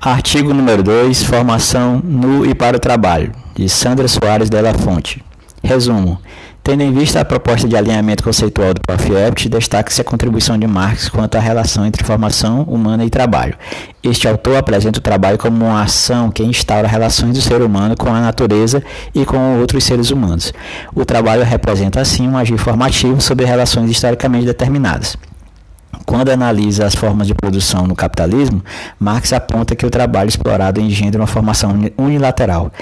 Artigo número 2, Formação no e para o trabalho, de Sandra Soares Dela Fonte. Resumo. Tendo em vista a proposta de alinhamento conceitual do ProfEPT, destaca-se a contribuição de Marx quanto à relação entre formação humana e trabalho. Este autor apresenta o trabalho como uma ação que instaura relações do ser humano com a natureza e com outros seres humanos. O trabalho representa, assim, um agir formativo sobre relações historicamente determinadas. Quando analisa as formas de produção no capitalismo, Marx aponta que o trabalho explorado engendra uma formação unilateral.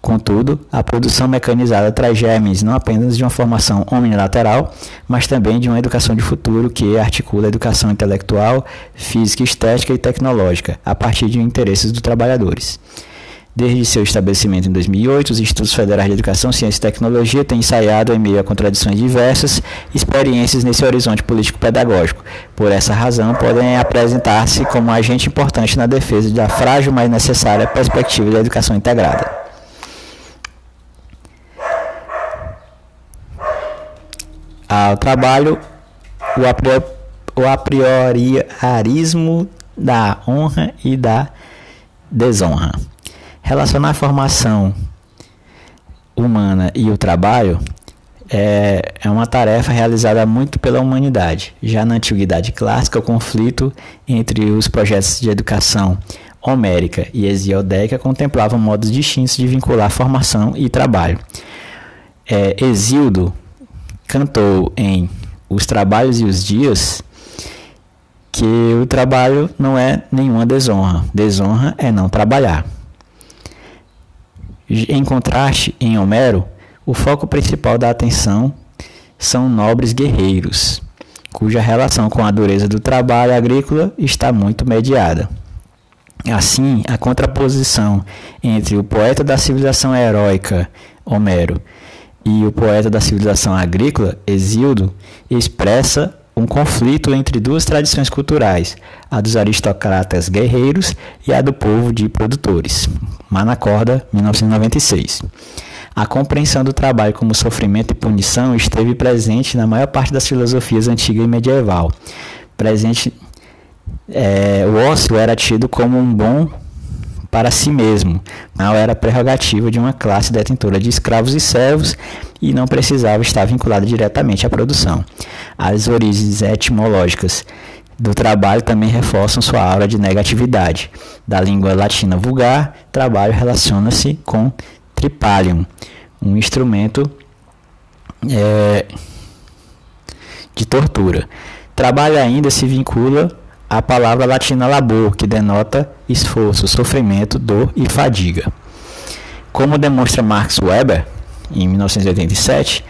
Contudo, a produção mecanizada traz germes não apenas de uma formação omnilateral, mas também de uma educação de futuro que articula a educação intelectual, física, estética e tecnológica, a partir de interesses dos trabalhadores. Desde seu estabelecimento em 2008, os Institutos Federais de Educação, Ciência e Tecnologia têm ensaiado, em meio a contradições diversas, experiências nesse horizonte político-pedagógico. Por essa razão, podem apresentar-se como agente importante na defesa da frágil, mas necessária perspectiva da educação integrada. Ao trabalho, o apriorismo da honra e da desonra. Relacionar a formação humana e o trabalho é uma tarefa realizada muito pela humanidade. Já na Antiguidade Clássica, o conflito entre os projetos de educação homérica e hesiodaica contemplava modos distintos de vincular formação e trabalho. Hesíodo cantou em Os Trabalhos e os Dias que o trabalho não é nenhuma desonra. Desonra é não trabalhar. Em contraste, em Homero, o foco principal da atenção são nobres guerreiros, cuja relação com a dureza do trabalho agrícola está muito mediada. Assim, a contraposição entre o poeta da civilização heróica, Homero, e o poeta da civilização agrícola, Hesíodo, expressa um conflito entre duas tradições culturais, a dos aristocratas guerreiros e a do povo de produtores. Manacorda, 1996. A compreensão do trabalho como sofrimento e punição esteve presente na maior parte das filosofias antiga e medieval. O ócio era tido como um bom para si mesmo, não era prerrogativa de uma classe detentora de escravos e servos e não precisava estar vinculada diretamente à produção. As origens etimológicas do trabalho também reforçam sua aura de negatividade. Da língua latina vulgar, trabalho relaciona-se com tripalium, um instrumento de tortura. Trabalho ainda se vincula a palavra latina labor, que denota esforço, sofrimento, dor e fadiga. Como demonstra Max Weber, em 1987,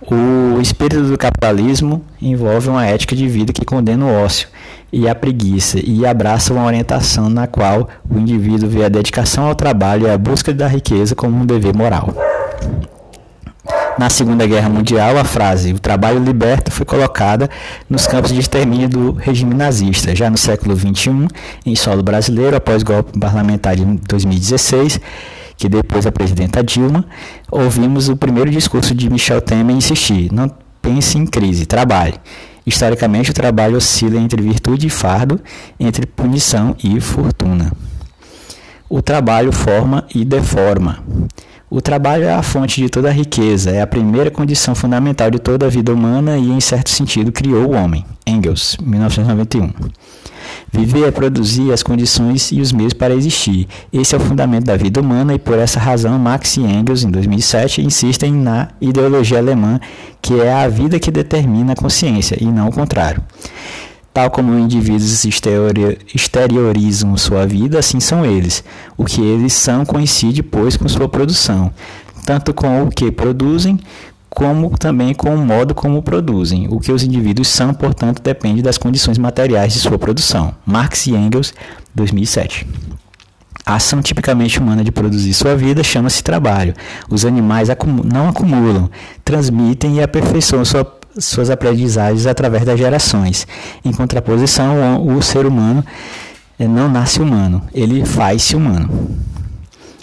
o espírito do capitalismo envolve uma ética de vida que condena o ócio e a preguiça e abraça uma orientação na qual o indivíduo vê a dedicação ao trabalho e a busca da riqueza como um dever moral. Na Segunda Guerra Mundial, a frase "o trabalho liberta" foi colocada nos campos de extermínio do regime nazista. Já no século XXI, em solo brasileiro, após o golpe parlamentar de 2016, que depois a presidenta Dilma, ouvimos o primeiro discurso de Michel Temer insistir: não pense em crise, trabalhe. Historicamente, o trabalho oscila entre virtude e fardo, entre punição e fortuna. O trabalho forma e deforma. O trabalho é a fonte de toda a riqueza, é a primeira condição fundamental de toda a vida humana e, em certo sentido, criou o homem. Engels, 1991. Viver é produzir as condições e os meios para existir. Esse é o fundamento da vida humana e, por essa razão, Marx e Engels, em 2007, insistem na ideologia alemã, que é a vida que determina a consciência, e não o contrário. Tal como indivíduos exteriorizam sua vida, assim são eles. O que eles são coincide, pois, com sua produção, tanto com o que produzem, como também com o modo como produzem. O que os indivíduos são, portanto, depende das condições materiais de sua produção. Marx e Engels, 2007. A ação tipicamente humana de produzir sua vida chama-se trabalho. Os animais não acumulam, transmitem e aperfeiçoam suas aprendizagens através das gerações. Em contraposição, o ser humano não nasce humano, ele faz-se humano.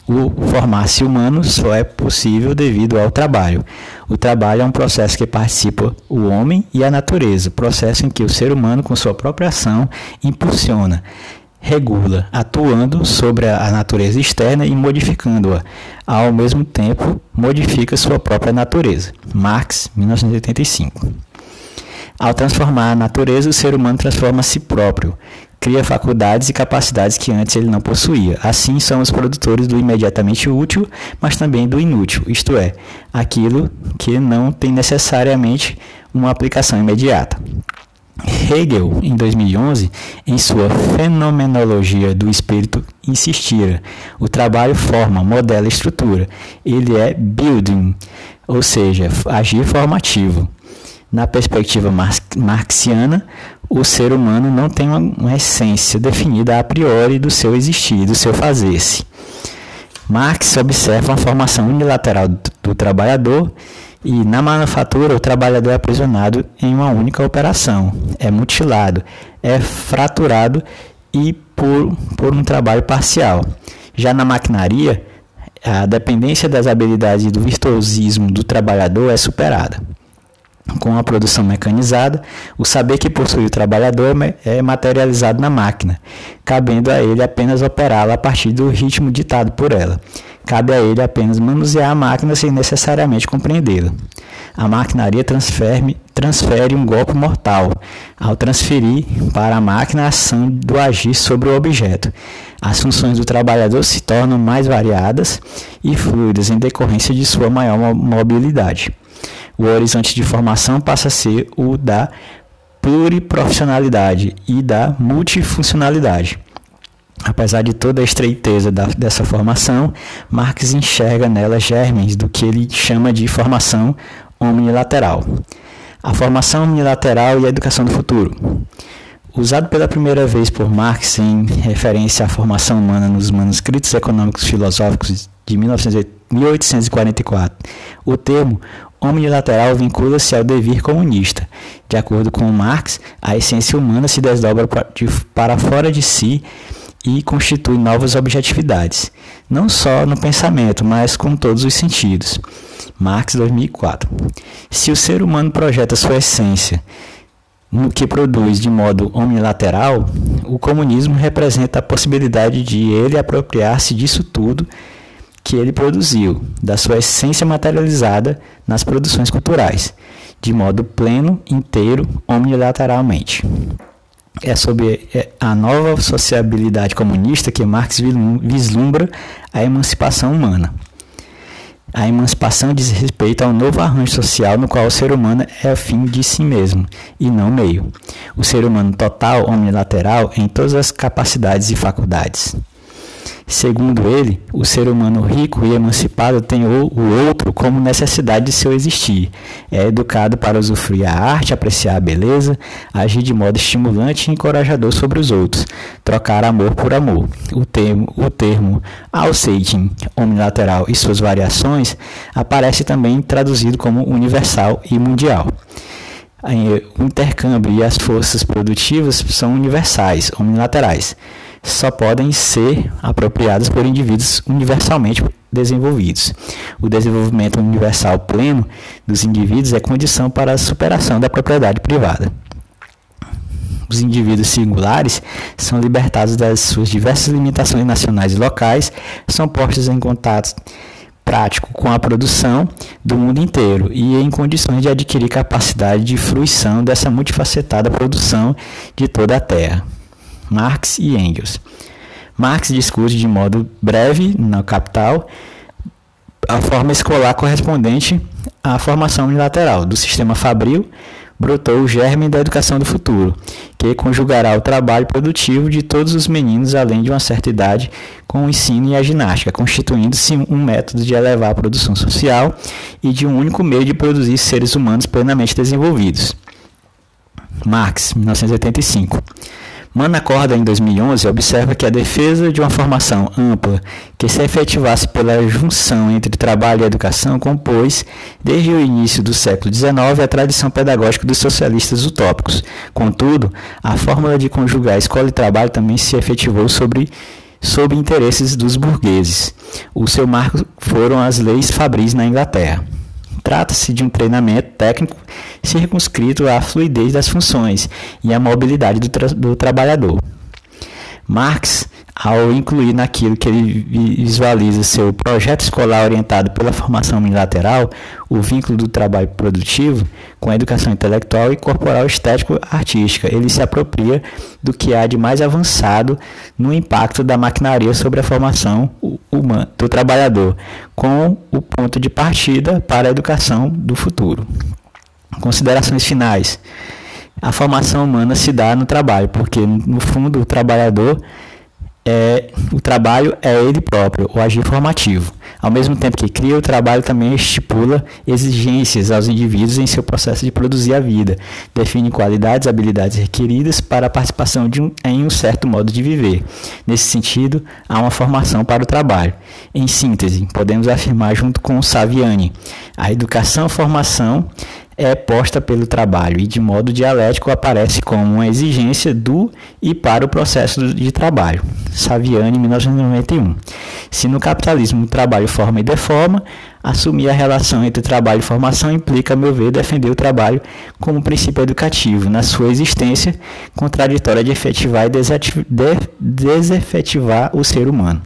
O formar-se humano só é possível devido ao trabalho. O trabalho é um processo que participa o homem e a natureza, processo em que o ser humano, com sua própria ação, impulsiona regula, atuando sobre a natureza externa e modificando-a. Ao mesmo tempo, modifica sua própria natureza. Marx, 1985. Ao transformar a natureza, o ser humano transforma a si próprio, cria faculdades e capacidades que antes ele não possuía. Assim, somos produtores do imediatamente útil, mas também do inútil, isto é, aquilo que não tem necessariamente uma aplicação imediata. Hegel, em 2011, em sua Fenomenologia do Espírito, insistira: o trabalho forma, modela, estrutura. Ele é building, ou seja, agir formativo. Na perspectiva marxiana, o ser humano não tem uma essência definida a priori do seu existir, do seu fazer-se. Marx observa a formação unilateral do trabalhador e, na manufatura, o trabalhador é aprisionado em uma única operação, é mutilado, é fraturado e por um trabalho parcial. Já na maquinaria, a dependência das habilidades e do virtuosismo do trabalhador é superada. Com a produção mecanizada, o saber que possui o trabalhador é materializado na máquina, cabendo a ele apenas operá-la a partir do ritmo ditado por ela. Cabe a ele apenas manusear a máquina sem necessariamente compreendê-la. A maquinaria transfere um golpe mortal, ao transferir para a máquina a ação do agir sobre o objeto. As funções do trabalhador se tornam mais variadas e fluidas em decorrência de sua maior mobilidade. O horizonte de formação passa a ser o da pluriprofissionalidade e da multifuncionalidade. Apesar de toda a estreiteza dessa formação, Marx enxerga nela germes do que ele chama de formação omnilateral. A formação omnilateral e a educação do futuro. Usado pela primeira vez por Marx em referência à formação humana nos manuscritos econômicos filosóficos de 1844, o termo omnilateral vincula-se ao devir comunista. De acordo com Marx, a essência humana se desdobra para fora de si e constitui novas objetividades, não só no pensamento, mas com todos os sentidos. Marx, 2004. Se o ser humano projeta sua essência no que produz de modo omnilateral, o comunismo representa a possibilidade de ele apropriar-se disso tudo que ele produziu, da sua essência materializada nas produções culturais, de modo pleno, inteiro, omnilateralmente. É sobre a nova sociabilidade comunista que Marx vislumbra a emancipação humana. A emancipação diz respeito ao novo arranjo social no qual o ser humano é fim de si mesmo e não meio. O ser humano total, omnilateral, em todas as capacidades e faculdades. Segundo ele, o ser humano rico e emancipado tem o outro como necessidade de seu existir. É educado para usufruir a arte, apreciar a beleza, agir de modo estimulante e encorajador sobre os outros, trocar amor por amor. O termo Allseitigen, omnilateral e suas variações, aparece também traduzido como universal e mundial. O intercâmbio e as forças produtivas são universais, omnilaterais. Só podem ser apropriadas por indivíduos universalmente desenvolvidos. O desenvolvimento universal pleno dos indivíduos é condição para a superação da propriedade privada. Os indivíduos singulares são libertados das suas diversas limitações nacionais e locais, são postos em contato prático com a produção do mundo inteiro e em condições de adquirir capacidade de fruição dessa multifacetada produção de toda a Terra. Marx e Engels. Marx discute de modo breve, no Capital, a forma escolar correspondente à formação unilateral. Do sistema fabril brotou o germe da educação do futuro, que conjugará o trabalho produtivo de todos os meninos além de uma certa idade com o ensino e a ginástica, constituindo-se um método de elevar a produção social e de um único meio de produzir seres humanos plenamente desenvolvidos. Marx, 1985. Manacorda, em 2011, observa que a defesa de uma formação ampla que se efetivasse pela junção entre trabalho e educação compôs, desde o início do século XIX, a tradição pedagógica dos socialistas utópicos. Contudo, a fórmula de conjugar escola e trabalho também se efetivou sob interesses dos burgueses. O seu marco foram as leis fabris na Inglaterra. Trata-se de um treinamento técnico circunscrito à fluidez das funções e à mobilidade do trabalhador. Marx, ao incluir naquilo que ele visualiza seu projeto escolar orientado pela formação unilateral, o vínculo do trabalho produtivo com a educação intelectual e corporal estético-artística. Ele se apropria do que há de mais avançado no impacto da maquinaria sobre a formação humana do trabalhador, com o ponto de partida para a educação do futuro. Considerações finais. A formação humana se dá no trabalho, porque, no fundo, o trabalho é ele próprio, o agir formativo. Ao mesmo tempo que cria, o trabalho também estipula exigências aos indivíduos em seu processo de produzir a vida, define qualidades, habilidades requeridas para a participação em um certo modo de viver. Nesse sentido, há uma formação para o trabalho. Em síntese, podemos afirmar junto com Saviani, a educação-formação é posta pelo trabalho e, de modo dialético, aparece como uma exigência do e para o processo de trabalho. Saviani, 1991. Se no capitalismo o trabalho forma e deforma, assumir a relação entre trabalho e formação implica, a meu ver, defender o trabalho como princípio educativo, na sua existência contraditória de efetivar e desefetivar o ser humano.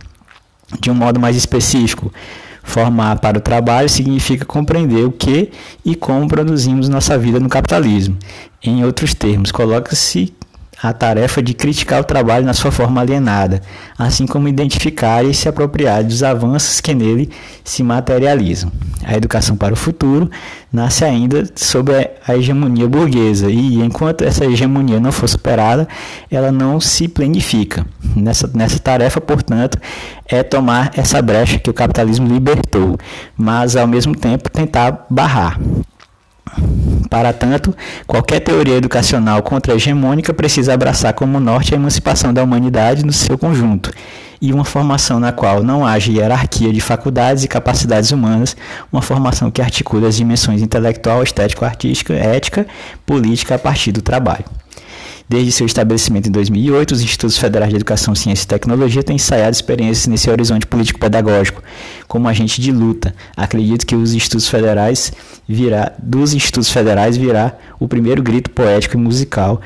De um modo mais específico, formar para o trabalho significa compreender o que e como produzimos nossa vida no capitalismo. Em outros termos, coloca-se a tarefa de criticar o trabalho na sua forma alienada, assim como identificar e se apropriar dos avanços que nele se materializam. A educação para o futuro nasce ainda sob a hegemonia burguesa e, enquanto essa hegemonia não for superada, ela não se plenifica. Nessa tarefa, portanto, é tomar essa brecha que o capitalismo libertou, mas, ao mesmo tempo, tentar barrar. Para tanto, qualquer teoria educacional contra-hegemônica precisa abraçar como norte a emancipação da humanidade no seu conjunto, e uma formação na qual não haja hierarquia de faculdades e capacidades humanas, uma formação que articula as dimensões intelectual, estético-artística, ética, política a partir do trabalho. Desde seu estabelecimento em 2008, os Institutos Federais de Educação, Ciência e Tecnologia têm ensaiado experiências nesse horizonte político-pedagógico como agente de luta. Acredito que dos Institutos Federais virá o primeiro grito poético e musical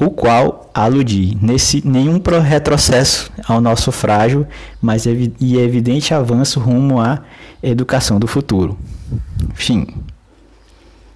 o qual aludi. Nenhum retrocesso ao nosso frágil, mas evidente avanço rumo à educação do futuro. Fim.